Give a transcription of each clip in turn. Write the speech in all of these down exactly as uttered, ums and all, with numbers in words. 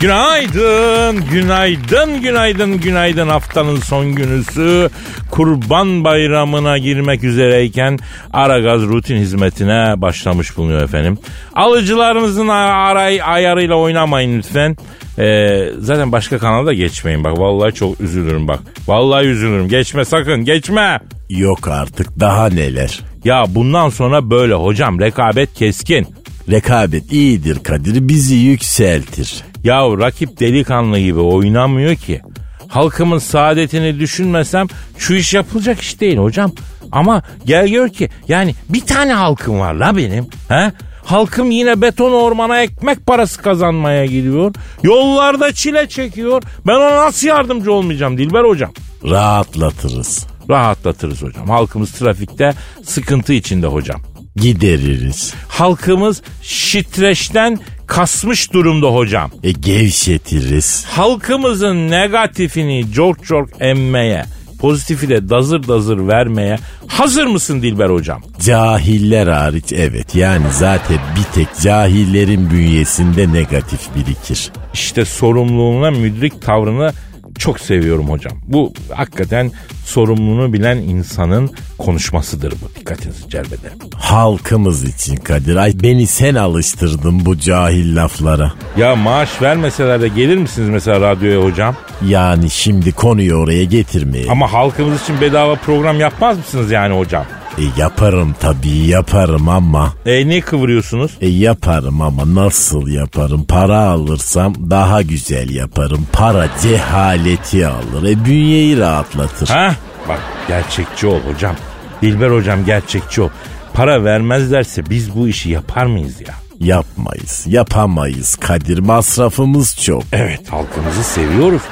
Günaydın, günaydın, günaydın, günaydın. Haftanın son günüsü Kurban Bayramı'na girmek üzereyken Aragaz rutin hizmetine başlamış bulunuyor efendim. Alıcılarınızın aray, ayarıyla oynamayın lütfen. Ee, zaten başka kanalda geçmeyin bak. Vallahi çok üzülürüm bak. Vallahi üzülürüm. Geçme sakın, geçme. Yok artık, daha neler. Ya bundan sonra böyle hocam, rekabet keskin. Rekabet iyidir Kadir, bizi yükseltir. Yahu rakip delikanlı gibi oynamıyor ki. Halkımın saadetini düşünmesem şu iş yapılacak iş değil hocam. Ama gel gör ki yani bir tane halkım var la benim. He? Halkım yine beton ormana ekmek parası kazanmaya gidiyor. Yollarda çile çekiyor. Ben ona nasıl yardımcı olmayacağım Dilber hocam? Rahatlatırız. Rahatlatırız hocam. Halkımız trafikte sıkıntı içinde hocam. Gideririz. Halkımız şitreşten kasmış durumda hocam. E gevşetiriz. Halkımızın negatifini çok çok emmeye, pozitifi de dazır dazır vermeye hazır mısın Dilber hocam? Cahiller hariç evet. Yani zaten bir tek cahillerin bünyesinde negatif birikir. İşte sorumluluğuna müdrik tavrını çok seviyorum hocam. Bu hakikaten sorumluluğunu bilen insanın konuşmasıdır bu. Dikkatinizi celp ederim. Halkımız için Kadir. Ay beni sen alıştırdın bu cahil laflara. Ya maaş vermeseler de gelir misiniz mesela radyoya hocam? Yani şimdi konuyu oraya getirmeyin. Ama halkımız için bedava program yapmaz mısınız yani hocam? E yaparım tabii yaparım ama. E ne kıvırıyorsunuz? E yaparım ama nasıl yaparım? Para alırsam daha güzel yaparım. Para cehaleti alır. E bünyeyi rahatlatır. Ha? Bak gerçekçi ol hocam. Dilber hocam gerçekçi ol. Para vermezlerse biz bu işi yapar mıyız ya? Yapmayız. Yapamayız Kadir. Masrafımız çok. Evet, halkımızı seviyoruz.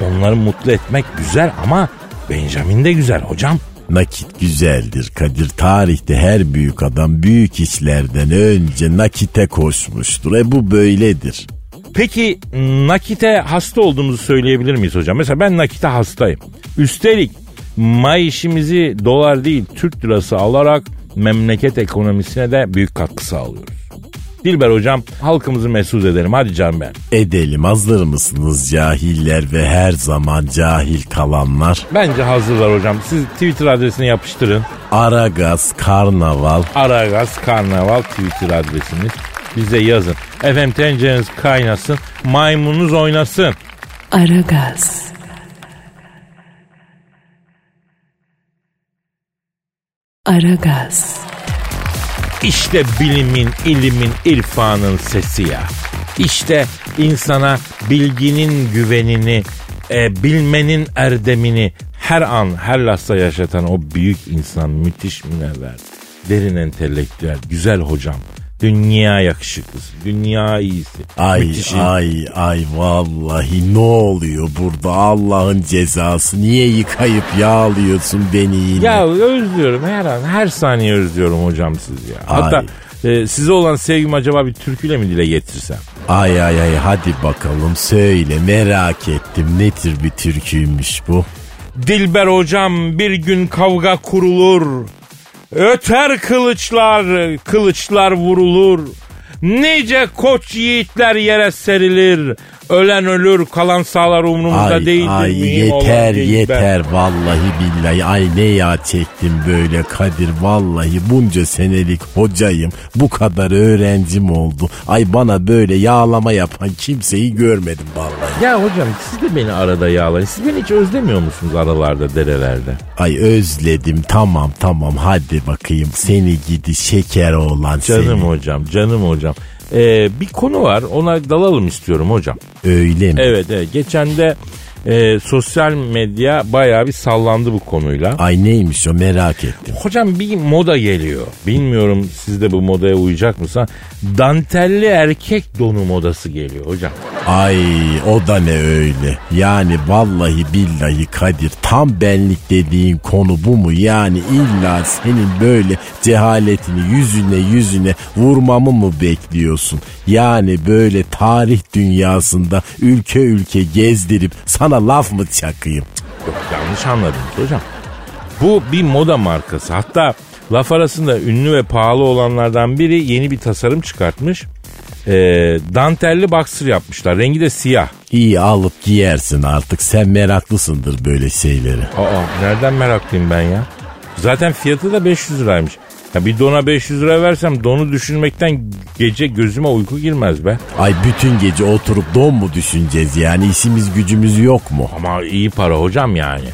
Onları mutlu etmek güzel ama Benjamin de güzel hocam. Nakit güzeldir Kadir. Tarihte her büyük adam büyük işlerden önce nakite koşmuştur. E bu böyledir. Peki nakite hasta olduğumuzu söyleyebilir miyiz hocam? Mesela ben nakite hastayım. Üstelik may işimizi dolar değil Türk lirası alarak memleket ekonomisine de büyük katkı sağlıyoruz. Dilber hocam, halkımızı mesut edelim hadi canım ben. Edelim. Hazır mısınız cahiller ve her zaman cahil kalanlar? Bence hazırlar hocam. Siz Twitter adresini yapıştırın. Aragaz Karnaval. Aragaz Karnaval Twitter adresiniz. Bize yazın. Efendim tencereniz kaynasın. Maymununuz oynasın. Aragaz. Aragaz. İşte bilimin, ilimin, irfanın sesi ya. İşte insana bilginin güvenini, e, bilmenin erdemini her an, her lahza yaşatan o büyük insan, müthiş münevver, derin entelektüel, güzel hocam. Dünya yakışıklısı, dünya iyisi. Ay müthişim. ay ay vallahi ne oluyor burada Allah'ın cezası? Niye yıkayıp yağlıyorsun beni yine? Ya özlüyorum her an, her saniye özlüyorum hocam sizi ya. Ay. Hatta e, size olan sevgimi acaba bir türküyle mi dile getirsem? Ay ay ay hadi bakalım söyle, merak ettim, ne tür bir türküymüş bu? Dilber hocam, bir gün kavga kurulur. Öter kılıçlar, kılıçlar vurulur. Nice koç yiğitler yere serilir. Ölen ölür, kalan sağlar umurumda ay, değildir. Ay yeter yeter ben. Vallahi billahi ay ne ya çektim böyle Kadir, vallahi bunca senelik hocayım, bu kadar öğrencim oldu. Ay bana böyle yağlama yapan kimseyi görmedim vallahi. Ya hocam siz de beni arada yağlayın. Siz beni hiç özlemiyor musunuz aralarda, derelerde? Ay özledim, tamam tamam hadi bakayım seni gidi şeker oğlan seni. Canım hocam, canım hocam. Ee, bir konu var, ona dalalım istiyorum hocam. Öyle mi? Evet evet. Geçen de e, sosyal medya bayağı bir sallandı bu konuyla. Ay neymiş o, merak ettim. Hocam bir moda geliyor. Bilmiyorum siz de bu modaya uyacak mısınız? Dantelli erkek donu modası geliyor hocam. Ay o da ne öyle. Yani vallahi billahi Kadir, tam benlik dediğin konu bu mu? Yani illa senin böyle cehaletini yüzüne yüzüne vurmamı mı bekliyorsun? Yani böyle tarih dünyasında ülke ülke gezdirip sana laf mı çakayım? Yok, yanlış anladınız hocam. Bu bir moda markası. Hatta laf arasında ünlü ve pahalı olanlardan biri yeni bir tasarım çıkartmış. E, dantelli boxer yapmışlar. Rengi de siyah. İyi, alıp giyersin artık. Sen meraklısındır böyle şeyleri. Aa, nereden meraklıyım ben ya? Zaten fiyatı da beş yüz liraymış. Ya bir dona beş yüz lira versem donu düşünmekten gece gözüme uyku girmez be. Ay bütün gece oturup don mu düşüneceğiz yani? İşimiz gücümüz yok mu? Ama iyi para hocam yani.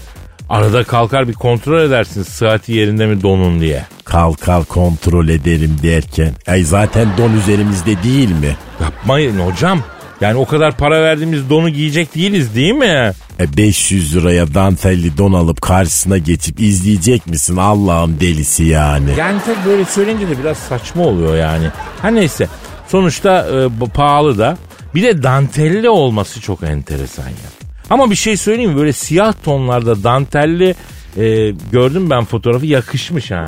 Arada kalkar bir kontrol edersin saati yerinde mi donun diye. Kalkar kontrol ederim derken. Ay zaten don üzerimizde değil mi? Yapmayın hocam. Yani o kadar para verdiğimiz donu giyecek değiliz değil mi? E beş yüz liraya dantelli don alıp karşısına geçip izleyecek misin? Allah'ım delisi yani. Yani tabii böyle söyleyince de biraz saçma oluyor yani. Her neyse sonuçta e, pahalı da. Bir de dantelli olması çok enteresan yani. Ama bir şey söyleyeyim mi? Böyle siyah tonlarda dantelli e, gördüm ben fotoğrafı, yakışmış ha.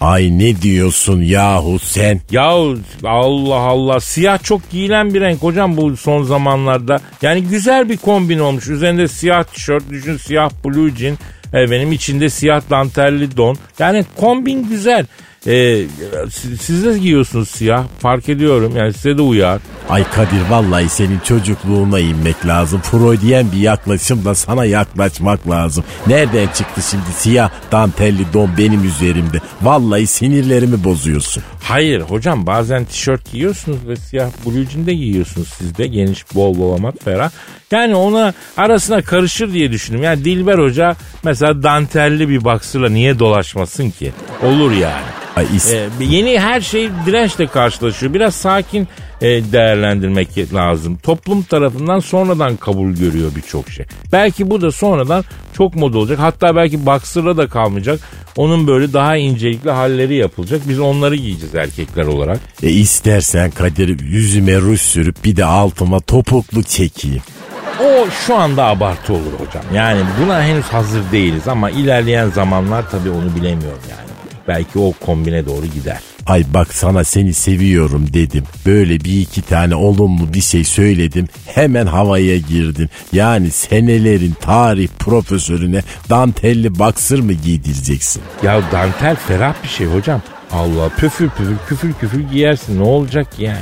Ay ne diyorsun yahu sen? Yahu Allah Allah, siyah çok giyilen bir renk hocam bu son zamanlarda. Yani güzel bir kombin olmuş. Üzerinde siyah tişört, düşün siyah blue jean, e, benim içinde siyah dantelli don. Yani kombin güzel. Ee, siz de giyiyorsunuz siyah, fark ediyorum yani, size de uyar. Ay Kadir vallahi senin çocukluğuna inmek lazım. Freudiyen bir yaklaşımla sana yaklaşmak lazım. Nereden çıktı şimdi siyah dantelli don benim üzerimde? Vallahi sinirlerimi bozuyorsun. Hayır hocam, bazen tişört giyiyorsunuz ve siyah blue jean de giyiyorsunuz siz de, geniş bol bol amat ferah. Yani ona arasına karışır diye düşündüm. Yani Dilber Hoca mesela dantelli bir baksırla niye dolaşmasın ki? Olur yani. Ay, is- ee, yeni her şey dirençle karşılaşıyor. Biraz sakin e, değerlendirmek lazım. Toplum tarafından sonradan kabul görüyor birçok şey. Belki bu da sonradan çok moda olacak. Hatta belki baksırla da kalmayacak. Onun böyle daha incelikli halleri yapılacak. Biz onları giyeceğiz erkekler olarak. E istersen Kadir yüzüme ruj sürüp bir de altıma topuklu çekeyim. O şu anda abartı olur hocam. Yani buna henüz hazır değiliz ama ilerleyen zamanlar tabii onu bilemiyorum yani. Belki o kombine doğru gider. Ay bak sana seni seviyorum dedim. Böyle bir iki tane olumlu bir şey söyledim. Hemen havaya girdim. Yani senelerin tarih profesörüne dantelli baksır mı giydireceksin? Ya dantel ferah bir şey hocam. Allah püfür püfür küfür küfür giyersin, ne olacak yani?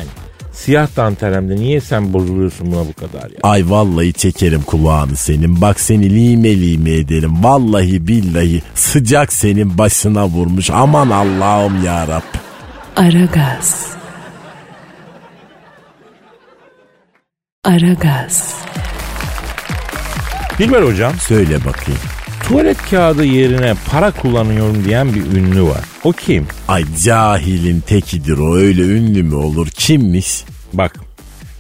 Siyah dantelemde niye sen bozuluyorsun buna bu kadar ya? Ay vallahi çekerim kulağını senin. Bak seni lime lime ederim. Vallahi billahi sıcak senin başına vurmuş. Aman Allah'ım yarabbim. Aragaz. Aragaz. Dilber hocam. Söyle bakayım. Tuvalet kağıdı yerine para kullanıyorum diyen bir ünlü var. O kim? Ay cahilin tekidir o. Öyle ünlü mü olur? Kimmiş? Bak,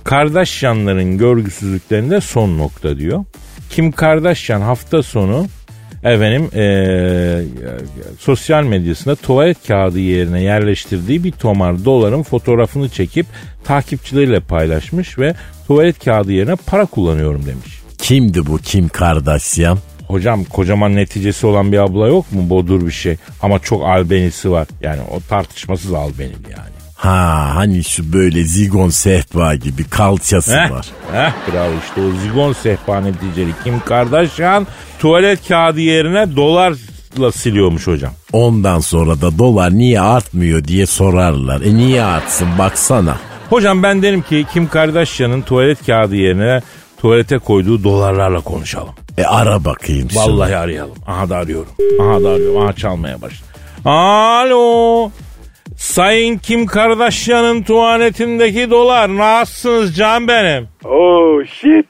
Kardashian'ların görgüsüzlüklerinde son nokta diyor. Kim Kardashian hafta sonu efendim ee, sosyal medyasında tuvalet kağıdı yerine yerleştirdiği bir tomar doların fotoğrafını çekip takipçileriyle paylaşmış ve tuvalet kağıdı yerine para kullanıyorum demiş. Kimdi bu Kim Kardashian? Hocam kocaman neticesi olan bir abla yok mu? Bodur bir şey. Ama çok albenisi var. Yani o tartışmasız albenim yani. Ha hani şu böyle zigon sehpa gibi kalçası heh, var. Heh bravo, işte o zigon sehpa neticeli Kim Kardashian tuvalet kağıdı yerine dolarla siliyormuş hocam. Ondan sonra da dolar niye artmıyor diye sorarlar. E niye artsın baksana. Hocam ben derim ki Kim Kardashian'ın tuvalet kağıdı yerine tuvalete koyduğu dolarlarla konuşalım. E ara bakayım. Vallahi sana. Arayalım. Aha da arıyorum. Aha da arıyorum. Aha çalmaya başladı. Alo. Sayın Kim Kardashian'ın tuvaletindeki dolar. Nasılsınız can benim? Oh shit.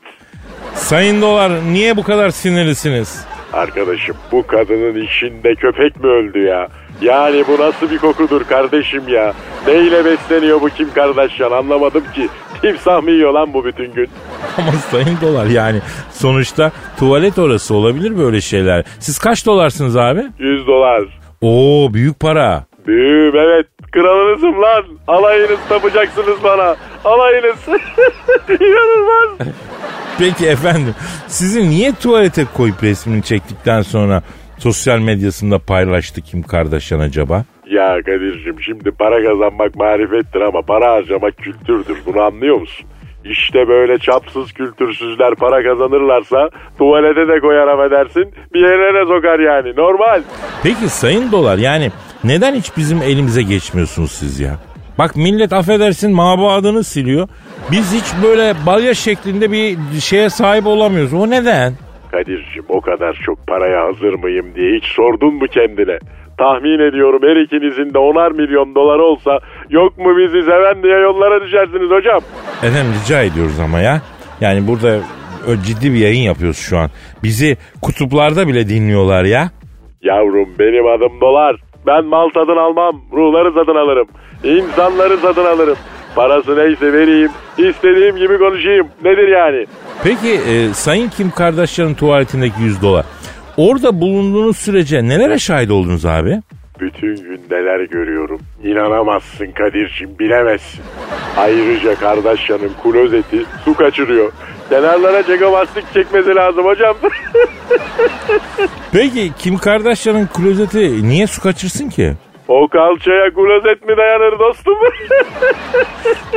Sayın dolar niye bu kadar sinirlisiniz? Arkadaşım bu kadının işinde köpek mi öldü ya? Yani bu nasıl bir kokudur kardeşim ya? Neyle besleniyor bu Kim Kardashian anlamadım ki. Timsah mı yiyor lan bu bütün gün? Ama sayın dolar yani sonuçta tuvalet orası olabilir böyle şeyler. Siz kaç dolarsınız abi? yüz dolar. Oo büyük para. Büyük evet. Kralınızım lan. Alayınız tapacaksınız bana. Alayınız. İnanılmaz. Peki efendim sizi niye tuvalete koyup resmini çektikten sonra sosyal medyasında paylaştı Kim Kardashian acaba? Ya Kadir'cim şimdi para kazanmak marifettir ama para harcamak kültürdür. Bunu anlıyor musun? İşte böyle çapsız kültürsüzler para kazanırlarsa tuvalete de koyar affedersin bir yerlere sokar yani normal. Peki sayın dolar yani neden hiç bizim elimize geçmiyorsunuz siz ya? Bak millet affedersin mabadını siliyor. Biz hiç böyle balya şeklinde bir şeye sahip olamıyoruz. O neden? Kadir'cim o kadar çok paraya hazır mıyım diye hiç sordun mu kendine? Tahmin ediyorum her ikinizin de onar milyon dolar olsa yok mu bizi seven diye yollara düşersiniz hocam. Efendim rica ediyoruz ama ya. Yani burada ciddi bir yayın yapıyoruz şu an. Bizi kutuplarda bile dinliyorlar ya. Yavrum benim adım dolar. Ben mal satın almam. Ruhları satın alırım. İnsanları satın alırım. Parası neyse vereyim. İstediğim gibi konuşayım. Nedir yani? Peki e, Sayın Kim Kardashian'ın tuvaletindeki yüz dolar. Orada bulunduğunuz sürece nelere şahit oldunuz abi? Bütün gün neler görüyorum. İnanamazsın Kadir'cim bilemezsin. Ayrıca Kardashian'ın klozeti su kaçırıyor. Kenarlara cegavastik çekmesi lazım hocam. Peki Kim Kardashian'ın klozeti niye su kaçırsın ki? O kalçaya klozet mi dayanır dostum?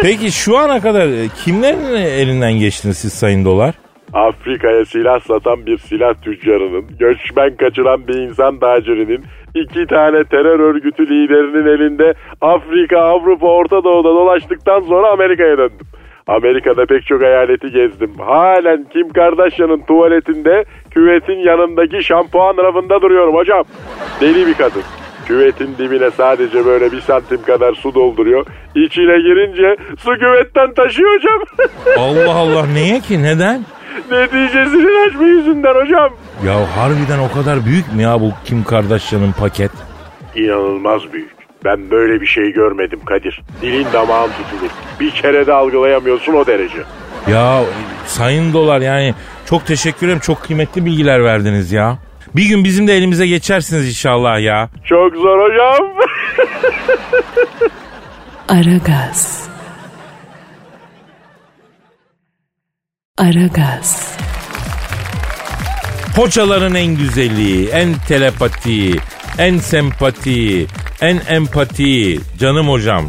Peki şu ana kadar kimlerin elinden geçtiniz siz sayın dolar? Afrika'ya silah satan bir silah tüccarının, göçmen kaçıran bir insan tacirinin, iki tane terör örgütü liderinin elinde Afrika, Avrupa, Orta Doğu'da dolaştıktan sonra Amerika'ya döndüm. Amerika'da pek çok eyaleti gezdim. Halen Kim Kardashian'ın tuvaletinde küvetin yanındaki şampuan rafında duruyorum hocam. Deli bir kadın. Küvetin dibine sadece böyle bir santim kadar su dolduruyor. İçine girince su küvetten taşıyor hocam. Allah Allah niye ki neden? Neticesinin açma yüzünden hocam. Ya harbiden o kadar büyük mü ya bu Kim Kardashian'ın paket? İnanılmaz büyük. Ben böyle bir şey görmedim Kadir. Dilin damağım tutulur. Bir kere de algılayamıyorsun o derece. Ya sayın dolar yani çok teşekkür ederim. Çok kıymetli bilgiler verdiniz ya. Bir gün bizim de elimize geçersiniz inşallah ya. Çok zor hocam. Aragaz. Aragaz. Poçaların en güzeli, en telepati, en sempati, en empati. Canım hocam.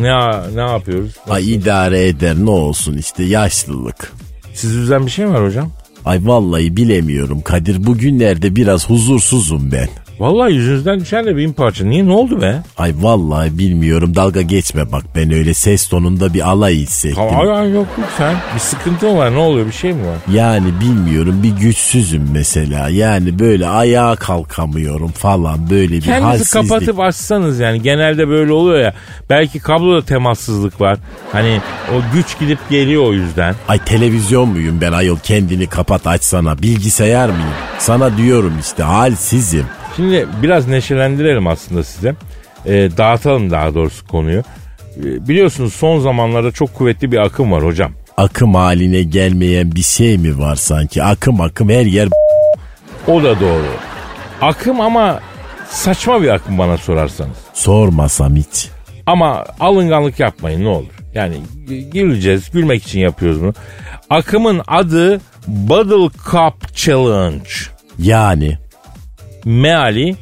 Ne ne yapıyoruz? Ay idare eder ne olsun işte yaşlılık. Sizi üzen bir şey mi var hocam? Ay vallahi bilemiyorum Kadir. Bugünlerde biraz huzursuzum ben. Vallahi yüzünüzden düşen de bin parça. Niye ne oldu be? Ay vallahi bilmiyorum. Dalga geçme bak ben öyle ses tonunda bir alay hissettim. Ay ay yok lütfen. Bir sıkıntı mı var? Ne oluyor? Bir şey mi var? Yani bilmiyorum. Bir güçsüzüm mesela. Yani böyle ayağa kalkamıyorum falan. Böyle bir kendinizi halsizlik. Kendinizi kapatıp açsanız yani. Genelde böyle oluyor ya. Belki kabloda temassızlık var. Hani o güç gidip geliyor o yüzden. Ay televizyon muyum ben ayol? Kendini kapat açsana. Bilgisayar mıyım? Sana diyorum işte halsizim. Şimdi biraz neşelendirelim aslında size. E, dağıtalım daha doğrusu konuyu. E, biliyorsunuz son zamanlarda çok kuvvetli bir akım var hocam. Akım haline gelmeyen bir şey mi var sanki? Akım akım her yer... O da doğru. Akım ama saçma bir akım bana sorarsanız. Sormasam hiç. Ama alınganlık yapmayın ne olur. Yani güleceğiz, gülmek için yapıyoruz bunu. Akımın adı Bottle Cup Challenge. Yani... Meali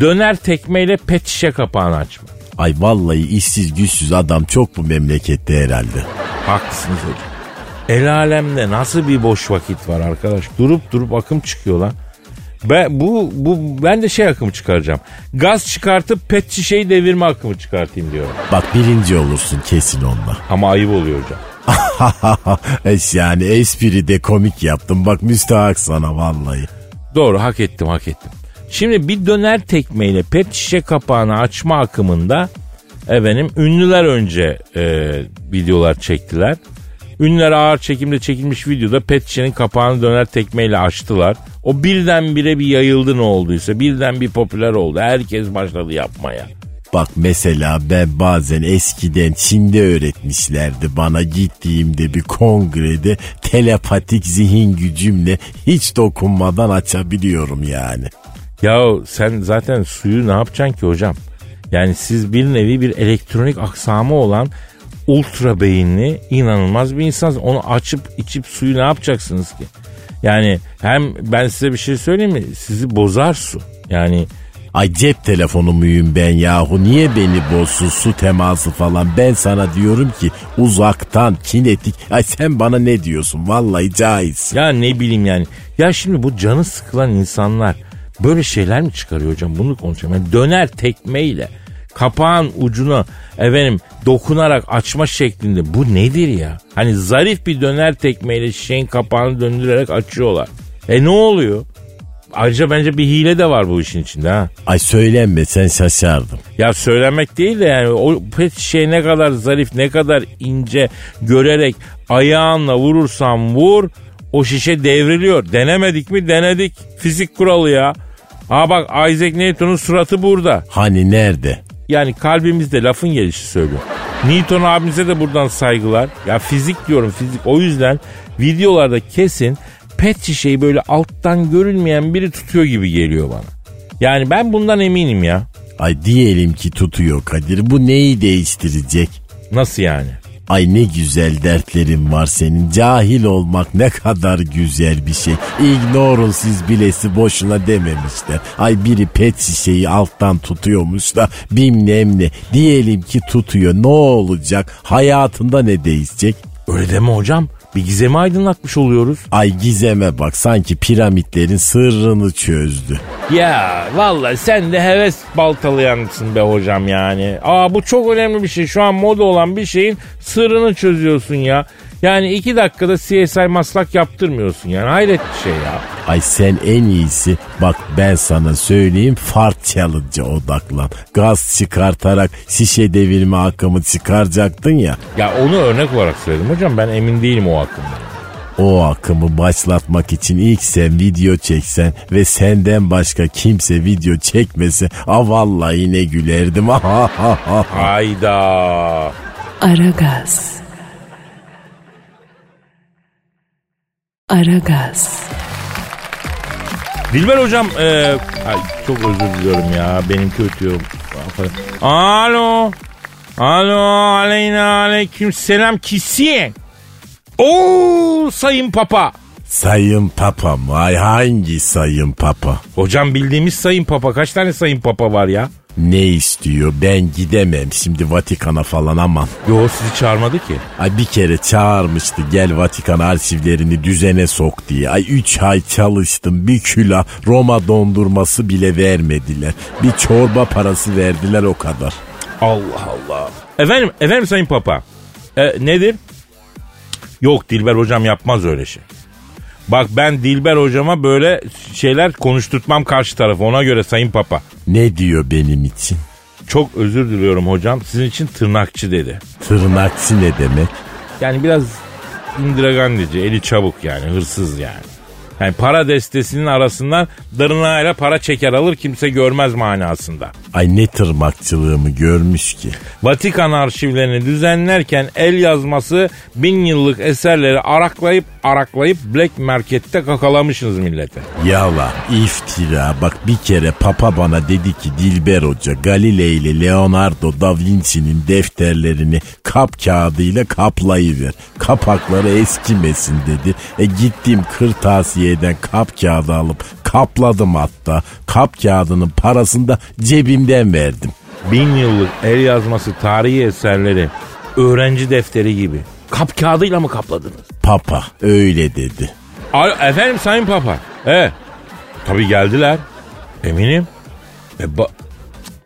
döner tekmeyle pet şişe kapağını açma. Ay vallahi işsiz güçsüz adam çok bu memlekette herhalde. Haklısınız hocam. El alemde nasıl bir boş vakit var arkadaş. Durup durup akım çıkıyor lan. Ben, bu, bu, ben de şey akımı çıkaracağım. Gaz çıkartıp pet şişeyi devirme akımı çıkartayım diyorum. Bak birinci olursun kesin onunla. Ama ayıp oluyor hocam. Yani espri de komik yaptım. Bak müstahak sana vallahi. Doğru, hak ettim hak ettim. Şimdi bir döner tekmeyle pet şişe kapağını açma akımında efendim ünlüler önce e, videolar çektiler. Ünlüler ağır çekimde çekilmiş videoda pet şişenin kapağını döner tekmeyle açtılar. O birdenbire bir yayıldı, ne olduysa birden bir popüler oldu. Herkes başladı yapmaya. Bak mesela ben bazen eskiden Çin'de öğretmişlerdi bana, gittiğimde bir kongrede telepatik zihin gücümle hiç dokunmadan açabiliyorum yani. Ya sen zaten suyu ne yapacaksın ki hocam? Yani siz bir nevi bir elektronik aksamı olan ultra beyinli inanılmaz bir insansınız. Onu açıp içip suyu ne yapacaksınız ki? Yani hem ben size bir şey söyleyeyim mi? Sizi bozar su. Yani... Ay cep telefonu muyum ben yahu? Niye beni bozsun su teması falan? Ben sana diyorum ki uzaktan kinetik. Ay sen bana ne diyorsun? Vallahi caiz. Ya ne bileyim yani. Ya şimdi bu canı sıkılan insanlar böyle şeyler mi çıkarıyor hocam? Bunu konuşalım. Yani döner tekmeyle kapağın ucuna efendim dokunarak açma şeklinde, bu nedir ya? Hani zarif bir döner tekmeyle şişenin kapağını döndürerek açıyorlar. E ne oluyor? Ayrıca bence bir hile de var bu işin içinde ha. Ay söylenme, sen şaşardım. Ya söylenmek değil de yani o pet şişe ne kadar zarif, ne kadar ince görerek ayağınla vurursan vur o şişe devriliyor. Denemedik mi? Denedik. Fizik kuralı ya. Ha bak Isaac Newton'un suratı burada. Hani nerede? Yani kalbimizde, lafın gelişi söylüyor. Newton abimize de buradan saygılar. Ya fizik diyorum fizik. O yüzden videolarda kesin pet şişeyi böyle alttan görünmeyen biri tutuyor gibi geliyor bana. Yani ben bundan eminim ya. Ay diyelim ki tutuyor Kadir. Bu neyi değiştirecek? Nasıl yani? Ay ne güzel dertlerin var senin. Cahil olmak ne kadar güzel bir şey. İgnorul siz bilesi boşuna dememişler. Ay biri pet şişeyi alttan tutuyormuş da bilmem ne. Diyelim ki tutuyor. Ne olacak? Hayatında ne değişecek? Öyle deme hocam. Bir gizemi aydınlatmış oluyoruz. Ay gizeme bak, sanki piramitlerin sırrını çözdü. Ya vallahi sen de heves baltalayansın be hocam yani. Aa bu çok önemli bir şey. Şu an moda olan bir şeyin sırrını çözüyorsun ya. Yani iki dakikada C S I maslak yaptırmıyorsun yani. Hayret bir şey ya. Ay sen en iyisi bak ben sana söyleyeyim, fart challenge'a odaklan. Gaz çıkartarak şişe devirme akımı çıkaracaktın ya. Ya onu örnek olarak söyledim hocam, ben emin değilim o akımdan. O akımı başlatmak için ilk sen video çeksen ve senden başka kimse video çekmese, a vallahi ne gülerdim. Hayda. Aragaz. Aragaz. Dilber hocam, e, ay çok özür diliyorum ya, benimki ötüyor. Alo, alo, aleyna aleyküm selam kisiyen. Oo sayın papa. Sayın papa mı? Ay hangi sayın papa? Hocam bildiğimiz sayın papa, kaç tane sayın papa var ya? Ne istiyor? Ben gidemem şimdi Vatikan'a falan aman. Yo sizi çağırmadı ki. Ay bir kere çağırmıştı, gel Vatikan arşivlerini düzene sok diye. Ay üç ay çalıştım, bir külah Roma dondurması bile vermediler. Bir çorba parası verdiler o kadar. Allah Allah. Efendim, efendim sayın papa. E, nedir? Yok Dilber hocam yapmaz öyle şey. Bak ben Dilber hocama böyle şeyler konuşturtmam karşı tarafı, ona göre sayın papa. Ne diyor benim için? Çok özür diliyorum hocam, sizin için tırnakçı dedi. Tırnakçı ne demek? Yani biraz indiragandeci, eli çabuk yani, hırsız yani. Yani para destesinin arasından dırnağıyla para çeker alır kimse görmez manasında. Ay ne tırnakçılığımı görmüş ki. Vatikan arşivlerini düzenlerken el yazması bin yıllık eserleri araklayıp araklayıp black markette kakalamışsınız millete. Yalan, iftira. Bak bir kere papa bana dedi ki Dilber Hoca Galilei ile Leonardo da Vinci'nin defterlerini kap kağıdıyla kaplayıver. Kapakları eskimesin dedi. E gittim kırtasiye den kap kağıdı alıp kapladım, hatta kap kağıdının parasını da cebimden verdim. Bin yıllık el yazması tarihi eserleri öğrenci defteri gibi kap kağıdıyla mı kapladınız? Papa öyle dedi. Alo, efendim sayın papa. He. Tabii geldiler. Eminim. E ba-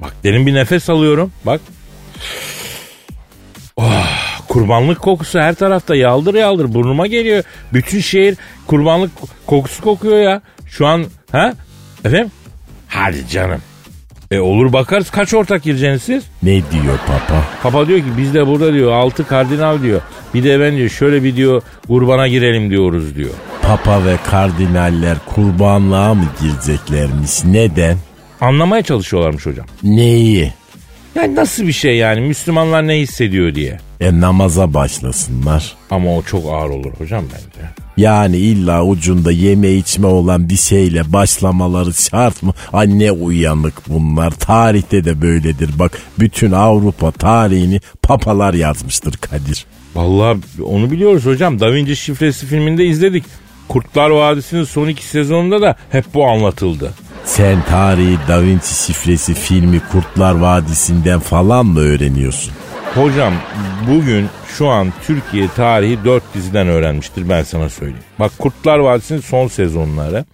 bak derin bir nefes alıyorum. Bak. Oh, kurbanlık kokusu her tarafta yaldır yaldır burnuma geliyor. Bütün şehir kurbanlık kokusu kokuyor ya. Şu an ha? Efendim? Hadi canım. E olur bakarız. Kaç ortak gireceksiniz siz? Ne diyor papa? Papa diyor ki biz de burada diyor altı kardinal diyor. Bir de ben diyor şöyle bir diyor kurbana girelim diyoruz diyor. Papa ve kardinaller kurbanlığa mı gireceklermiş? Neden? Anlamaya çalışıyorlarmış hocam. Neyi? Yani nasıl bir şey yani Müslümanlar ne hissediyor diye. E namaza başlasınlar. Ama o çok ağır olur hocam bence. Yani illa ucunda yeme içme olan bir şeyle başlamaları şart mı? Ay ne uyanık bunlar. Tarihte de böyledir bak. Bütün Avrupa tarihini papalar yazmıştır Kadir. Vallahi onu biliyoruz hocam. Da Vinci Şifresi filminde izledik. Kurtlar Vadisi'nin son iki sezonunda da hep bu anlatıldı. Sen tarihi Da Vinci Şifresi filmi Kurtlar Vadisi'nden falan mı öğreniyorsun? Hocam bugün şu an Türkiye tarihi dört diziden öğrenmiştir ben sana söyleyeyim. Bak Kurtlar Vadisi'nin son sezonları.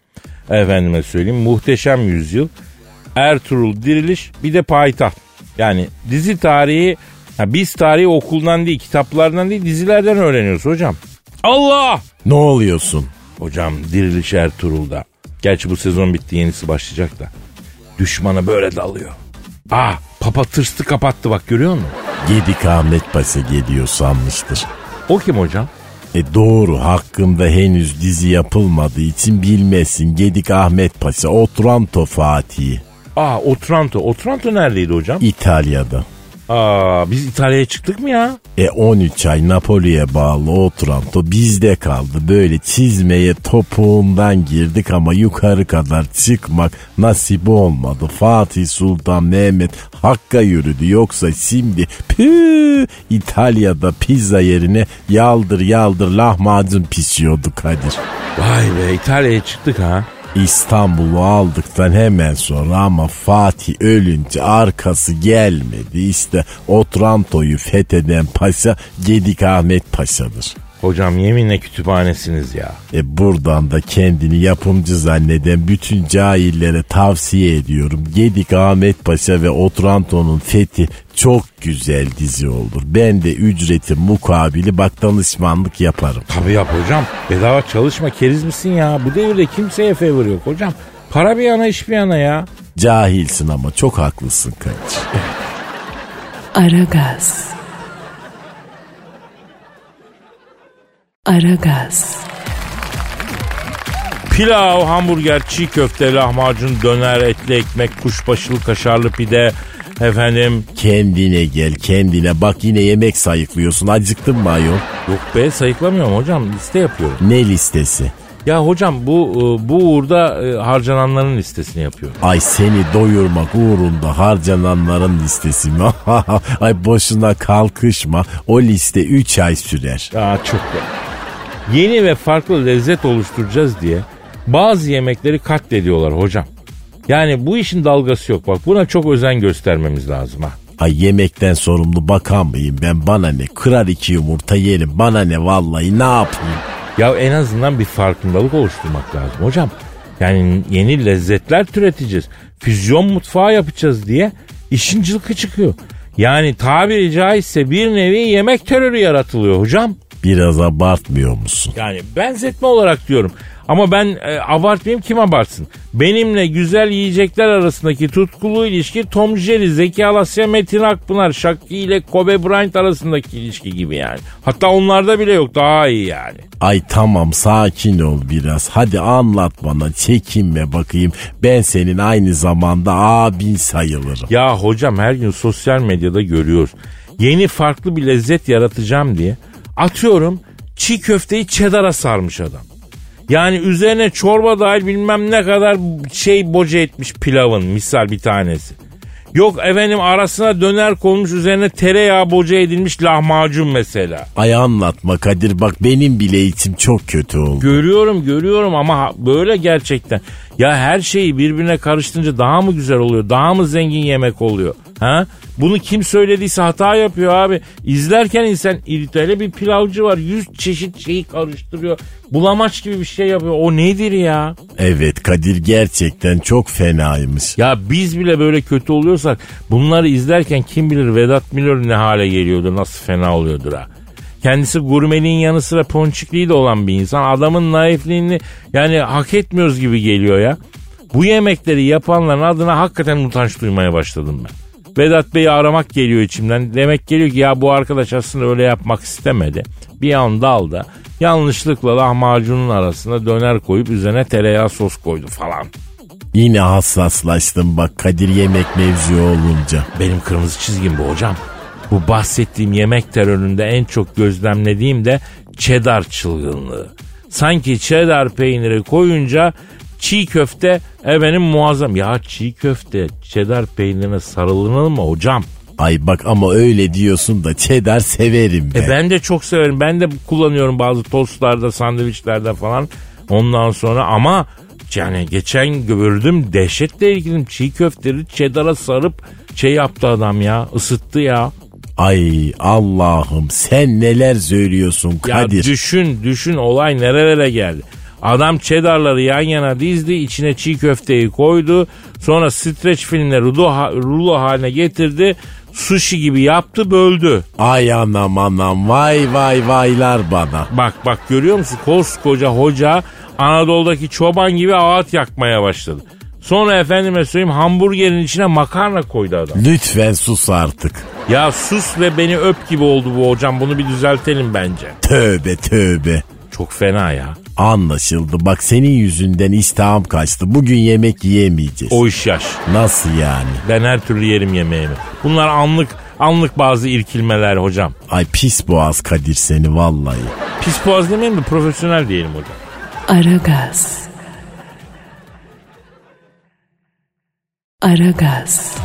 Efendime söyleyeyim Muhteşem Yüzyıl, Ertuğrul Diriliş bir de Payitaht. Yani dizi tarihi ya biz tarihi okuldan değil kitaplardan değil dizilerden öğreniyoruz hocam. Allah! Ne oluyorsun? Hocam Diriliş Ertuğrul'da. Gerçi bu sezon bitti yenisi başlayacak da. Düşmana böyle dalıyor. Aa papa tırstı kapattı bak görüyor musun? Gedik Ahmet Paşa geliyor sanmıştır. O kim hocam? E doğru hakkında henüz dizi yapılmadığı için bilmesin. Gedik Ahmet Paşa Otranto Fatih'i. Aa Otranto. Otranto neredeydi hocam? İtalya'da. Aa biz İtalya'ya çıktık mı ya? E on üç ay Napoli'ye bağlı Otranto bizde kaldı. Böyle çizmeye topuğundan girdik ama yukarı kadar çıkmak nasip olmadı. Fatih Sultan Mehmet Hakk'a yürüdü. Yoksa şimdi püü İtalya'da pizza yerine yaldır yaldır lahmacun pişiyordu Kadir. Vay be İtalya'ya çıktık ha. İstanbul'u aldıktan hemen sonra ama Fatih ölünce arkası gelmedi. İşte Otranto'yu fetheden paşa Gedik Ahmet Paşa'dır. Hocam yeminle kütüphanesiniz ya. E buradan da kendini yapımcı zanneden bütün cahillere tavsiye ediyorum. Gedik Ahmet Paşa ve Otranto'nun fethi çok güzel dizi olur. Ben de ücretin mukabili bak danışmanlık yaparım. Tabii yap hocam. Bedava çalışma keriz misin ya? Bu devirde kimseye favor yok hocam. Para bir yana iş bir yana ya. Cahilsin ama çok haklısın kardeşim. Aragaz. Aragaz. Pilav, hamburger, çiğ köfte, lahmacun, döner, etli ekmek, kuşbaşılı, kaşarlı pide. Efendim. Kendine gel kendine bak yine yemek sayıklıyorsun. Acıktın mı ayol? Yok be sayıklamıyorum hocam liste yapıyorum. Ne listesi? Ya hocam bu bu uğurda harcananların listesini yapıyorum. Ay seni doyurmak uğrunda harcananların listesi mi? Ay boşuna kalkışma o liste üç ay sürer. Aa çok güzel. Yeni ve farklı lezzet oluşturacağız diye bazı yemekleri katlediyorlar hocam. Yani bu işin dalgası yok. Bak buna çok özen göstermemiz lazım ha. Ay yemekten sorumlu bakan mıyım ben bana ne? Kırar iki yumurta yerim bana ne vallahi ne yapayım? Ya en azından bir farkındalık oluşturmak lazım hocam. Yani yeni lezzetler türeteceğiz. Füzyon mutfağı yapacağız diye işin cılkı çıkıyor. Yani tabiri caizse bir nevi yemek terörü yaratılıyor hocam. Biraz abartmıyor musun? Yani benzetme olarak diyorum. Ama ben e, abartmayayım kim abartsın? Benimle güzel yiyecekler arasındaki tutkulu ilişki Tom Jerry, Zeki Alasya, Metin Akpınar, Şakki ile Kobe Bryant arasındaki ilişki gibi yani. Hatta onlarda bile yok daha iyi yani. Ay tamam sakin ol biraz. Hadi anlat bana çekinme bakayım. Ben senin aynı zamanda abin sayılırım. Ya hocam her gün sosyal medyada görüyoruz. Yeni farklı bir lezzet yaratacağım diye. Atıyorum çiğ köfteyi çedara sarmış adam. Yani üzerine çorba dahil bilmem ne kadar şey boca etmiş pilavın misal bir tanesi. Yok efendim arasına döner konmuş üzerine tereyağı boca edilmiş lahmacun mesela. Ay anlatma Kadir bak benim bile içim çok kötü oldu. Görüyorum görüyorum ama böyle gerçekten. Ya her şeyi birbirine karıştırınca daha mı güzel oluyor daha mı zengin yemek oluyor? Ha? Bunu kim söylediyse hata yapıyor abi. İzlerken insan irriteli. Bir pilavcı var, yüz çeşit şeyi karıştırıyor. Bulamaç gibi bir şey yapıyor. O nedir ya? Evet Kadir, gerçekten çok fenaymış. Ya biz bile böyle kötü oluyorsak bunları izlerken kim bilir Vedat Milor ne hale geliyordur, nasıl fena oluyordur ha. Kendisi gurmeliğin yanı sıra ponçikliği de olan bir insan. Adamın naifliğini yani hak etmiyoruz gibi geliyor ya. Bu yemekleri yapanların adına hakikaten utanç duymaya başladım ben. Vedat Bey'i aramak geliyor içimden. Demek geliyor ki ya bu arkadaş aslında öyle yapmak istemedi. Bir anda aldı. Yanlışlıkla lahmacunun arasına döner koyup üzerine tereyağı sos koydu falan. Yine hassaslaştım bak Kadir, yemek mevzu olunca. Benim kırmızı çizgim bu hocam. Bu bahsettiğim yemek teröründe en çok gözlemlediğim de çedar çılgınlığı. Sanki çedar peyniri koyunca çiğ köfte efendim muazzam. Ya çiğ köfte çedar peynirine sarılınır mı hocam? Ay bak ama öyle diyorsun da çedar severim ben. E ben de çok severim. Ben de kullanıyorum bazı tostlarda, sandviçlerde falan. Ondan sonra ama yani geçen gördüm, dehşetle ilgilendim. Çiğ köfteleri çedara sarıp şey yaptı adam ya, ısıttı ya. Ay Allah'ım sen neler söylüyorsun Kadir. Ya düşün düşün olay nerelere geldi. Adam çedarları yan yana dizdi, içine çiğ köfteyi koydu. Sonra streç filmle rulo haline getirdi. Sushi gibi yaptı, böldü. Ay anam anam, vay vay vaylar bana. Bak bak görüyor musun, koskoca hoca Anadolu'daki çoban gibi ağaç yakmaya başladı. Sonra efendime söyleyeyim hamburgerin içine makarna koydu adam. Lütfen sus artık. Ya sus ve beni öp gibi oldu bu hocam, bunu bir düzeltelim bence. Tövbe tövbe. Çok fena ya. Anlaşıldı. Bak senin yüzünden iştahım kaçtı. Bugün yemek yiyemeyeceğiz. O iş yaş. Nasıl yani? Ben her türlü yerim yemeğimi. Bunlar anlık anlık bazı irkilmeler hocam. Ay pis boğaz Kadir seni vallahi. Pis boğaz demeyeyim mi? Profesyonel diyelim hocam. Aragaz. Aragaz.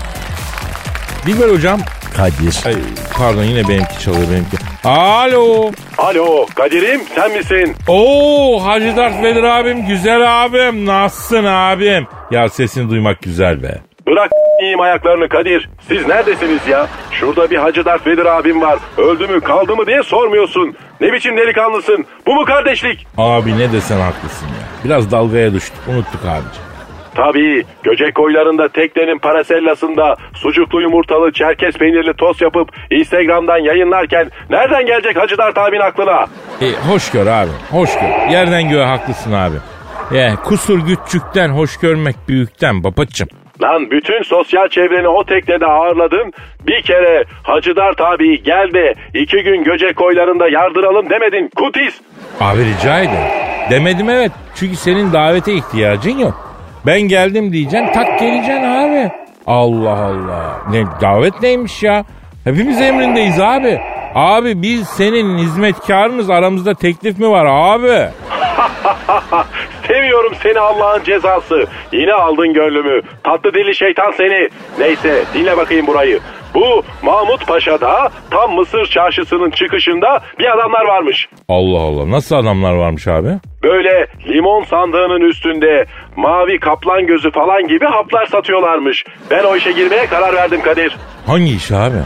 Dilber hocam. Kadir. Ay, pardon yine benimki çalıyor benimki. Alo. Alo Kadir'im sen misin? Oo Hacı Dertvedir abim, güzel abim, nasılsın abim? Ya sesini duymak güzel be. Bırak s**eyim ayaklarını Kadir. Siz neredesiniz ya? Şurada bir Hacı Dertvedir abim var. Öldü mü kaldı mı diye sormuyorsun. Ne biçim delikanlısın? Bu mu kardeşlik? Abi ne desen haklısın ya. Biraz dalgaya düştük, unuttuk abicim. Tabii Göcek koylarında, teknenin parasellasında sucuklu yumurtalı çerkez peynirli tost yapıp Instagram'dan yayınlarken nereden gelecek Hacı Dert abinin aklına? E, hoşgör abi, hoşgör. Yerden göğe haklısın abi. E, kusur güççükten, hoş görmek büyükten babacığım. Lan bütün sosyal çevreni o teknede ağırladın. Bir kere Hacı Dert abi gel de iki gün Göcek koylarında yardıralım demedin kutis. Abi rica ederim. Demedim evet. Çünkü senin davete ihtiyacın yok. Ben geldim diyeceksin, tak geleceksin abi. Allah Allah. Ne davet neymiş ya? Hepimiz emrindeyiz abi. Abi biz senin hizmetkarımız, aramızda teklif mi var abi? Seviyorum seni Allah'ın cezası. Yine aldın gönlümü. Tatlı dilli şeytan seni. Neyse dinle bakayım burayı. Bu Mahmut Paşa'da tam Mısır çarşısının çıkışında bir adamlar varmış. Allah Allah, nasıl adamlar varmış abi? Böyle limon sandığının üstünde mavi kaplan gözü falan gibi haplar satıyorlarmış. Ben o işe girmeye karar verdim Kadir. Hangi iş abi?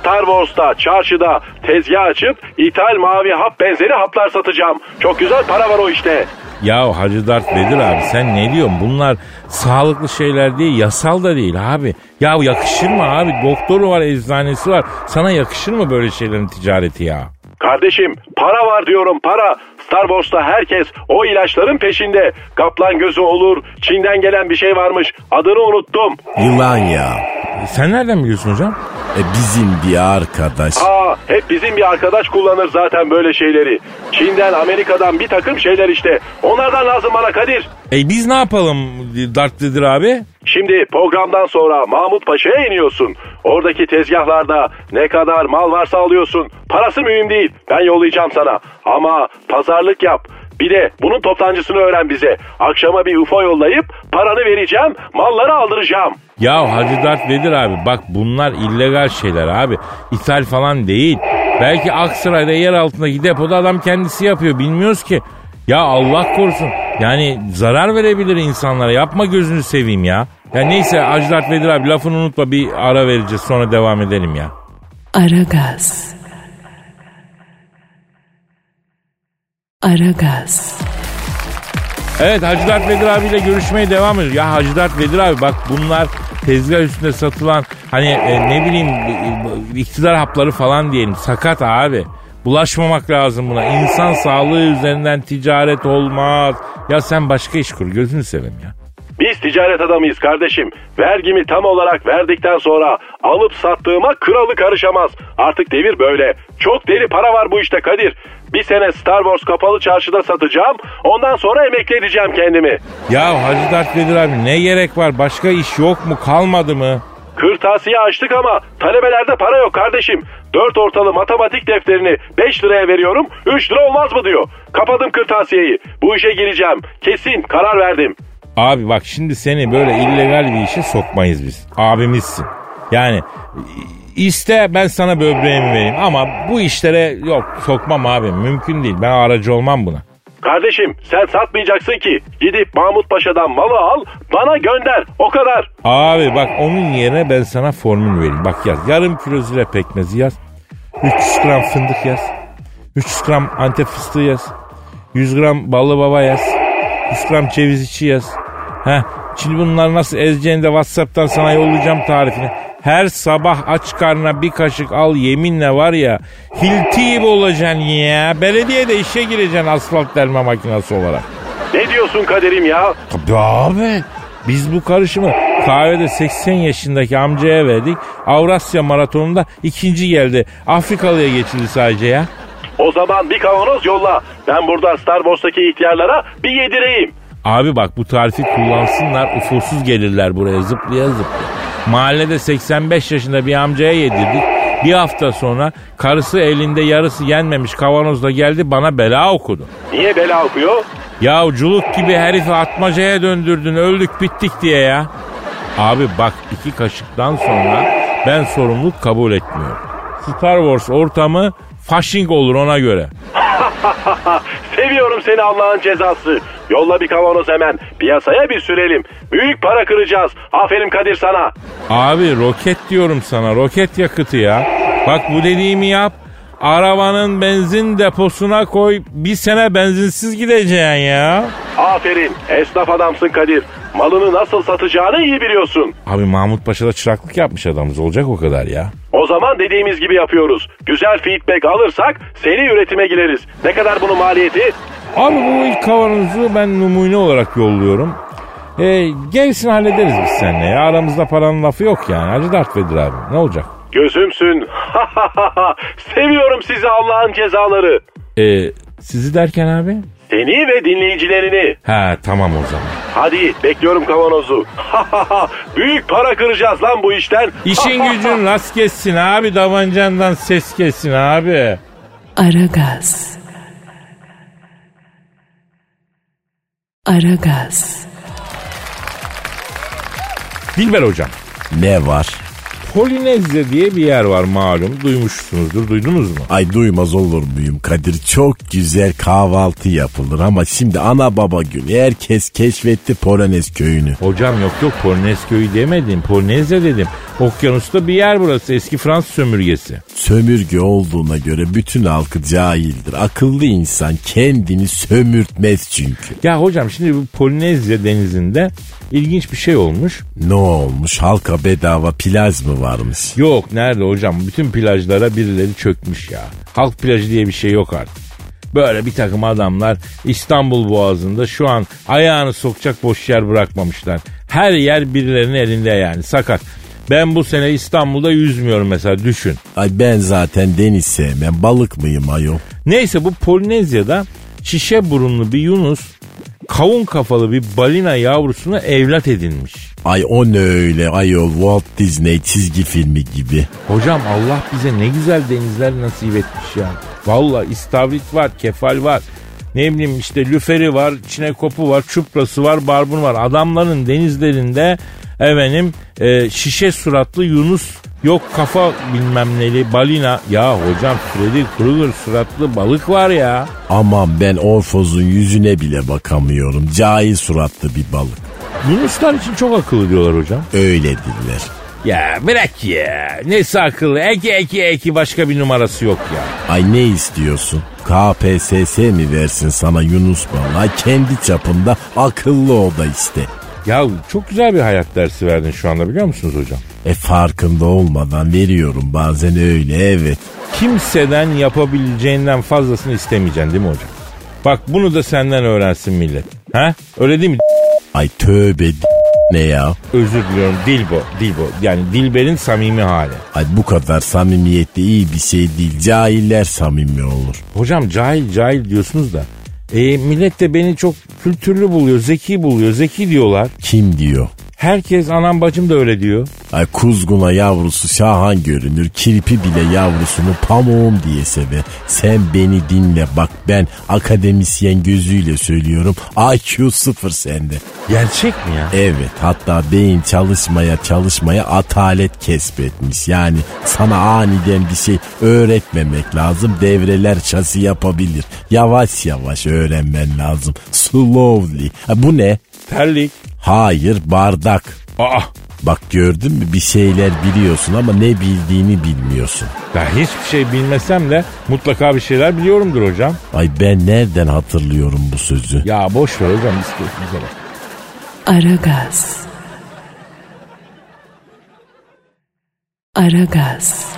Star Wars'ta çarşıda tezgah açıp ithal mavi hap benzeri haplar satacağım. Çok güzel para var o işte. Ya Hacı Dertvedir abi sen ne diyorsun? Bunlar sağlıklı şeyler değil, yasal da değil abi. Ya yakışır mı abi? Doktoru var, eczanesi var. Sana yakışır mı böyle şeylerin ticareti ya? Kardeşim para var diyorum, para. Star Wars'ta herkes o ilaçların peşinde. Kaplan gözü olur, Çin'den gelen bir şey varmış. Adını unuttum. Yılan ya. E, sen nereden biliyorsun hocam? E, bizim bir arkadaş. Aa, hep bizim bir arkadaş kullanır zaten böyle şeyleri. Çin'den, Amerika'dan bir takım şeyler işte. Onlardan lazım bana Kadir. E biz ne yapalım Dertvedir abi? Şimdi programdan sonra Mahmut Paşa'ya iniyorsun. Oradaki tezgahlarda ne kadar mal varsa alıyorsun. Parası mühim değil. Ben yollayacağım sana. Ama pazarlık yap. Bir de bunun toptancısını öğren bize. Akşama bir U F O yollayıp paranı vereceğim. Malları aldıracağım. Ya Hacı Dertvedir abi bak bunlar illegal şeyler abi. İthal falan değil. Belki Aksaray'da yer altındaki depoda adam kendisi yapıyor. Bilmiyoruz ki. Ya Allah korusun. Yani zarar verebilir insanlara. Yapma gözünü seveyim ya. Ya neyse Hacı Dertvedir abi lafını unutma, bir ara vereceğiz sonra devam edelim ya. Aragaz. Aragaz. Evet, Hacı Dertvedir abiyle görüşmeye devam ediyoruz. Ya Hacı Dertvedir abi bak bunlar tezgah üstünde satılan hani e, ne bileyim iktidar hapları falan diyelim. Sakat abi. Bulaşmamak lazım buna. İnsan sağlığı üzerinden ticaret olmaz. Ya sen başka iş kur gözünü seveyim ya. Biz ticaret adamıyız kardeşim. Vergimi tam olarak verdikten sonra alıp sattığıma kralı karışamaz. Artık devir böyle. Çok deli para var bu işte Kadir. Bir sene Star Wars kapalı çarşıda satacağım. Ondan sonra emekli edeceğim kendimi. Ya Hacı Dertvedir abi ne gerek var? Başka iş yok mu? Kalmadı mı? Kırtasiye açtık ama talebelerde para yok kardeşim. Dört ortalı matematik defterini beş liraya veriyorum. Üç lira olmaz mı diyor. Kapadım kırtasiyeyi. Bu işe gireceğim. Kesin karar verdim. Abi bak şimdi seni böyle illegal bir işe sokmayız biz. Abimizsin. Yani iste ben sana böbreğimi vereyim ama bu işlere yok sokmam abi. Mümkün değil. Ben aracı olmam buna. Kardeşim sen satmayacaksın ki. Gidip Mahmut Paşa'dan malı al bana gönder. O kadar. Abi bak onun yerine ben sana formunu vereyim. Bak yaz. Yarım kilo züle pekmezi yaz. üç yüz gram fındık yaz. üç yüz gram antep fıstığı yaz. yüz gram ballı baba yaz. yüz gram ceviz içi yaz. Heh, şimdi bunları nasıl ezeceğini de WhatsApp'tan sana yollayacağım tarifini. Her sabah aç karnına bir kaşık al, yeminle var ya hilti gibi olacaksın ya. Belediyede işe gireceksin asfalt delme makinesi olarak. Ne diyorsun Kadir'im ya? Tabii abi. Biz bu karışımı kahvede seksen yaşındaki amcaya verdik. Avrasya maratonunda ikinci geldi. Afrikalı'ya geçildi sadece ya. O zaman bir kavanoz yolla. Ben burada Star Wars'taki ihtiyarlara bir yedireyim. Abi bak bu tarifi kullansınlar, ufosuz gelirler buraya zıplaya zıplaya. Mahallede seksen beş yaşında bir amcaya yedirdik. Bir hafta sonra karısı elinde yarısı yenmemiş kavanozla geldi bana bela okudu. Niye bela okuyor? Ya culuk gibi herifi atmacaya döndürdün, öldük bittik diye ya. Abi bak iki kaşıktan sonra ben sorumluluk kabul etmiyorum. Star Wars ortamı faşing olur ona göre. Seviyorum seni Allah'ın cezası. Yolla bir kavanoz hemen. Piyasaya bir sürelim. Büyük para kıracağız. Aferin Kadir sana. Abi roket diyorum sana. Roket yakıtı ya. Bak bu dediğimi yap. Arabanın benzin deposuna koy. Bir sene benzinsiz gideceksin ya. Aferin. Esnaf adamsın Kadir. Malını nasıl satacağını iyi biliyorsun. Abi Mahmut Paşa'da çıraklık yapmış adamız. Olacak o kadar ya. O zaman dediğimiz gibi yapıyoruz. Güzel feedback alırsak seni üretime gireriz. Ne kadar bunun maliyeti? Abi bu ilk kavanozu ben numune olarak yolluyorum. Ee, gerisini hallederiz biz seninle ya. Aramızda paranın lafı yok yani. Hacı Dertvedir abi. Ne olacak? Gözümsün. Seviyorum sizi Allah'ın cezaları. Ee, sizi derken abi? Seni ve dinleyicilerini. Ha tamam o zaman. Hadi bekliyorum kavanozu. Büyük para kıracağız lan bu işten. İşin gücün rast kessin abi. Davancandan ses kessin abi. Aragaz. Aragaz. Dilber hocam. Ne var? Polinezya diye bir yer var malum. Duymuşsunuzdur. Duydunuz mu? Ay duymaz olur muyum Kadir? Çok güzel kahvaltı yapılır ama şimdi ana baba günü. Herkes keşfetti Polinez köyünü. Hocam yok yok Polinez köyü demedim. Polinezya dedim. Okyanusta bir yer burası. Eski Fransız sömürgesi. Sömürge olduğuna göre bütün halkı cahildir. Akıllı insan kendini sömürtmez çünkü. Ya hocam şimdi bu Polinezya denizinde ilginç bir şey olmuş. Ne olmuş? Halka bedava plaj mı var? Varmış. Yok nerede hocam, bütün plajlara birileri çökmüş ya. Halk plajı diye bir şey yok artık. Böyle bir takım adamlar İstanbul Boğazı'nda şu an ayağını sokacak boş yer bırakmamışlar. Her yer birilerinin elinde yani, sakat. Ben bu sene İstanbul'da yüzmüyorum mesela, düşün. Ay ben zaten deniz sevmem, balık mıyım ayol? Neyse bu Polinezya'da şişe burunlu bir yunus kavun kafalı bir balina yavrusunu evlat edinmiş. Ay o ne öyle ayol, Walt Disney çizgi filmi gibi. Hocam Allah bize ne güzel denizler nasip etmiş ya. Valla istavrit var, kefal var. Ne bileyim işte lüferi var, çinekopu var, çuprası var, barbun var. Adamların denizlerinde efendim e, şişe suratlı yunus Yok kafa bilmem neli balina. Ya hocam Freddy Krueger suratlı balık var ya. Aman ben Orfoz'un yüzüne bile bakamıyorum. Cahil suratlı bir balık. Yunuslar için çok akıllı diyorlar hocam. Öyle diller. Ya bırak ya. Nesi akıllı? Eki eki eki başka bir numarası yok ya. Ay ne istiyorsun? K P S S mi versin sana Yunus Bala? Kendi çapında akıllı o da işte. Ya çok güzel bir hayat dersi verdin şu anda biliyor musunuz hocam? E farkında olmadan veriyorum bazen öyle evet. Kimseden yapabileceğinden fazlasını istemeyeceksin değil mi hocam? Bak bunu da senden öğrensin millet. Ha? Öyle değil mi? Ay tövbe ne ya? Özür diliyorum Dilbo, Dilbo. Yani Dilber'in samimi hali. Ay bu kadar samimiyette iyi bir şey değil. Cahiller samimi olur. Hocam cahil cahil diyorsunuz da. E, millet de beni çok kültürlü buluyor, zeki buluyor, zeki diyorlar. Kim diyor? Herkes, anam bacım da öyle diyor. Ay kuzguna yavrusu şahan görünür, kirpi bile yavrusunu pamuğum diye sever. Sen beni dinle bak, ben akademisyen gözüyle söylüyorum, I Q sıfır sende. Gerçek mi ya? Evet, hatta beyin çalışmaya çalışmaya atalet kesbetmiş. Yani sana aniden bir şey öğretmemek lazım, devreler şasi yapabilir. Yavaş yavaş öğrenmen lazım, slowly. Ha, bu ne? Terlik. Hayır, bardak. Aa. Bak gördün mü, bir şeyler biliyorsun ama ne bildiğini bilmiyorsun. Ben hiçbir şey bilmesem de mutlaka bir şeyler biliyorumdur hocam. Ay ben nereden hatırlıyorum bu sözü? Ya boş ver hocam, istiyorsunuz ama. Aragaz. Aragaz.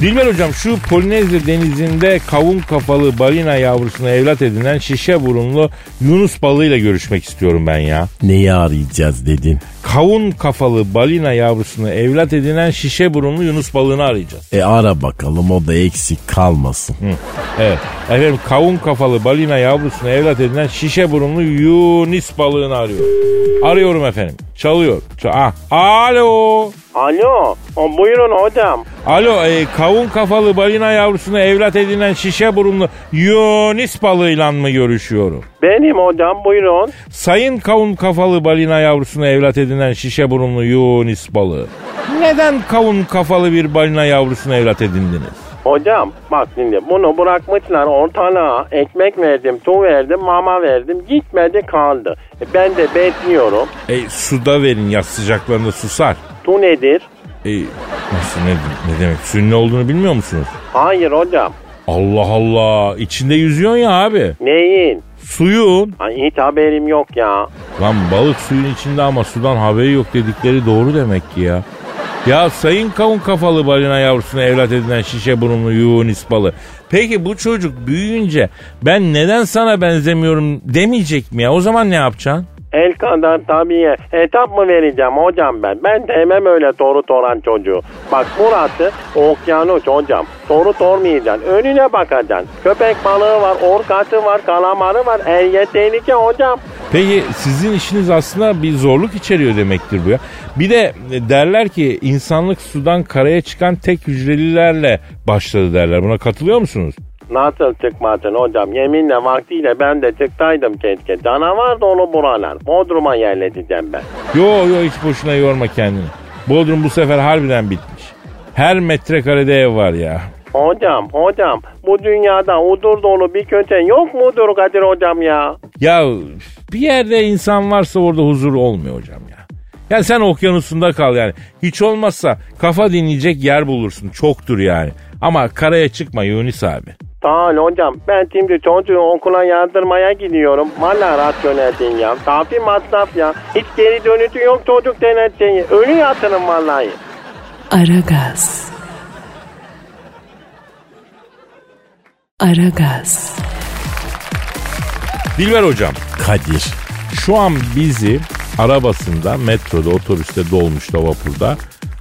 Dilber hocam, şu Polinezya denizinde kavun kafalı balina yavrusuna evlat edinen şişe burunlu Yunus balığıyla görüşmek istiyorum ben ya. Neyi arayacağız dedin? Kavun kafalı balina yavrusuna evlat edinen şişe burunlu Yunus balığını arayacağız. E ara bakalım, o da eksik kalmasın. Hı. Evet. Efendim, kavun kafalı balina yavrusuna evlat edinen şişe burunlu Yunus balığını arıyorum. Arıyorum efendim. Çalıyor. Çal- ah. Alo. Alo. O, buyurun hocam. Alo. E, kavun kafalı balina yavrusuna evlat edinen şişe burunlu Yunus balığıyla mı görüşüyorum? Benim hocam, buyurun. Sayın kavun kafalı balina yavrusuna evlat edinen şişe burunlu Yunus balığı. Neden kavun kafalı bir balina yavrusuna evlat edindiniz? Hocam bak şimdi, bunu bırakmışlar ortalığa, ekmek verdim, su verdim, mama verdim, gitmedi kaldı. E, ben de bekliyorum. E, su da verin, yaz sıcaklarında susar. Su nedir? E, nasıl ne, ne demek? Suyun ne olduğunu bilmiyor musunuz? Hayır hocam. Allah Allah, içinde yüzüyorsun ya abi. Neyin? Suyun. Ay, hiç haberim yok ya. Lan balık suyun içinde ama sudan haberi yok dedikleri doğru demek ki ya. Ya sayın kavun kafalı balina yavrusuna evlat edinen şişe burunlu Yunus balığı. Peki bu çocuk büyüyünce ben neden sana benzemiyorum demeyecek mi ya? O zaman ne yapacaksın? El kadar tabiye hesap mı vereceğim hocam ben? Ben sevmem öyle soru soran çocuğu. Bak burası okyanus hocam. Soru sormayacaksın. Önüne bakacaksın. Köpek balığı var, orkası var, kalamarı var. Erge tehlike hocam. Peki sizin işiniz aslında bir zorluk içeriyor demektir bu ya. Bir de derler ki insanlık sudan karaya çıkan tek hücrelilerle başladı derler. Buna katılıyor musunuz? Nasıl çıkmasın hocam? Yeminle vaktiyle ben de çıktaydım keşke. Canavar dolu buralar. Bodrum'a yerleşeceğim ben. Yo yo, hiç boşuna yorma kendini. Bodrum bu sefer harbiden bitmiş. Her metrekarede ev var ya. Hocam hocam bu dünyada udur dolu bir köşe yok mudur Kadir hocam ya? Ya bir yerde insan varsa orada huzur olmuyor hocam ya. Ya sen okyanusunda kal yani. Hiç olmazsa kafa dinleyecek yer bulursun. Çoktur yani. Ama karaya çıkma Yunus abi. Sağ ol hocam. Ben şimdi çocuğu okula yazdırmaya gidiyorum. Valla rasyonel değil ya. Tabi masraf ya. Hiç geri dönüşü yok çocuk denen şeyi. Ölü yatırım vallahi. Aragaz. Aragaz. Dilber hocam. Kadir. Şu an bizi arabasında, metroda, otobüste, dolmuşta, vapurda,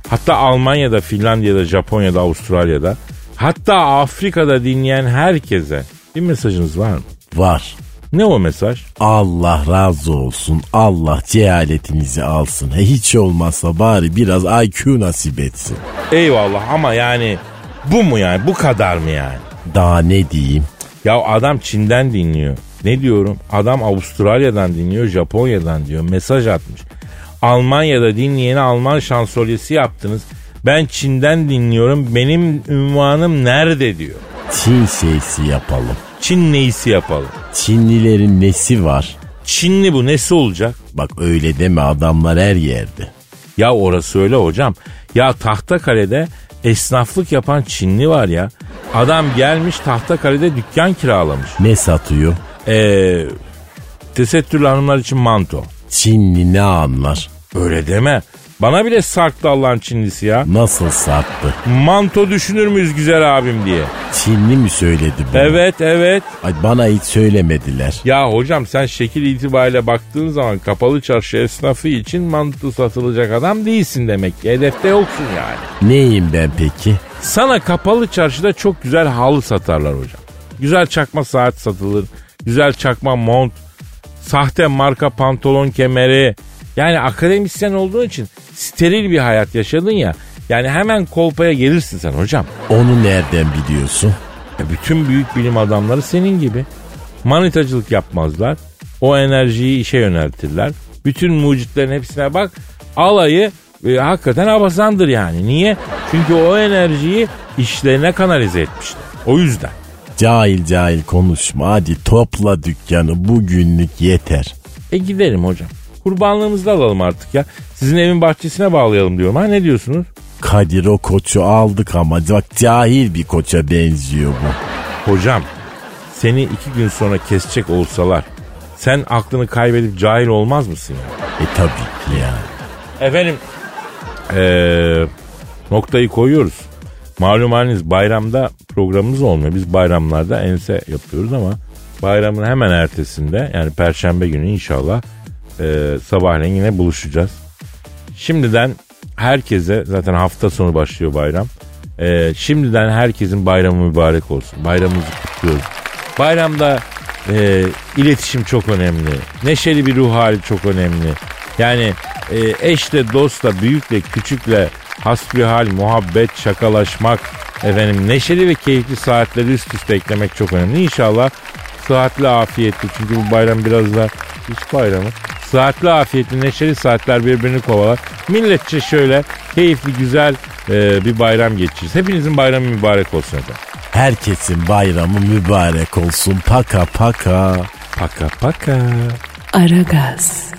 hatta Almanya'da, Finlandiya'da, Japonya'da, Avustralya'da, hatta Afrika'da dinleyen herkese bir mesajınız var mı? Var. Ne o mesaj? Allah razı olsun, Allah cehaletinizi alsın. He, hiç olmazsa bari biraz I Q nasip etsin. Eyvallah, ama yani bu mu yani, bu kadar mı yani? Daha ne diyeyim? Ya adam Çin'den dinliyor. Ne diyorum? Adam Avustralya'dan dinliyor, Japonya'dan diyor. Mesaj atmış. Almanya'da dinleyeni Alman şansölyesi yaptınız. Ben Çin'den dinliyorum. Benim ünvanım nerede diyor. Çin şeysi yapalım. Çin neyisi yapalım. Çinlilerin nesi var? Çinli bu nesi olacak? Bak öyle deme, adamlar her yerde. Ya orası öyle hocam. Ya Tahtakale'de esnaflık yapan Çinli var ya. Adam gelmiş Tahtakale'de dükkan kiralamış. Ne satıyor? Eee... Tesettürlü hanımlar için manto. Çinli ne anlar? Öyle deme. Bana bile sarktı Allah'ın Çinlisi ya. Nasıl sarktı? Manto düşünür müyüz güzel abim diye. Çinli mi söyledi bunu? Evet evet. Ay bana hiç söylemediler. Ya hocam sen şekil itibariyle baktığın zaman kapalı çarşı esnafı için manto satılacak adam değilsin demek ki. Hedefte yoksun yani. Neyim ben peki? Sana kapalı çarşıda çok güzel halı satarlar hocam. Güzel çakma saat satılır. Güzel çakma mont. Sahte marka pantolon kemeri. Yani akademisyen olduğun için steril bir hayat yaşadın ya. Yani hemen kolpaya gelirsin sen hocam. Onu nereden biliyorsun? E bütün büyük bilim adamları senin gibi. Manitacılık yapmazlar. O enerjiyi işe yöneltirler. Bütün mucitlerin hepsine bak. Alayı e, hakikaten abazandır yani. Niye? Çünkü o enerjiyi işlerine kanalize etmişler. O yüzden. Cahil cahil konuşma. Hadi topla dükkanı. Bugünlük yeter. E gidelim hocam. Kurbanlığımızı da alalım artık ya. Sizin evin bahçesine bağlayalım diyorum. Ha ne diyorsunuz? Kadir o koçu aldık ama bak cahil bir koça benziyor bu. Hocam seni iki gün sonra kesecek olsalar sen aklını kaybedip cahil olmaz mısın ya? E tabii ki ya. Efendim ee, noktayı koyuyoruz. Malum haliniz bayramda programımız olmuyor. Biz bayramlarda ense yapıyoruz ama bayramın hemen ertesinde yani perşembe günü inşallah Ee, sabahleyin yine buluşacağız. Şimdiden herkese, zaten hafta sonu başlıyor bayram. Ee, şimdiden herkesin bayramı mübarek olsun. Bayramımızı kutluyoruz. Bayramda e, iletişim çok önemli. Neşeli bir ruh hali çok önemli. Yani e, eşle, dostla, büyükle, küçükle hasbihal, muhabbet, şakalaşmak, efendim neşeli ve keyifli saatleri üst üste eklemek çok önemli. İnşallah sıhhatli, afiyetli. Çünkü bu bayram biraz da iç bayramı. Saatli afiyetli neşeli saatler birbirini kovalar. Milletçe şöyle keyifli güzel e, bir bayram geçiririz. Hepinizin bayramı mübarek olsun efendim. Herkesin bayramı mübarek olsun. Paka paka. Paka paka. Aragaz.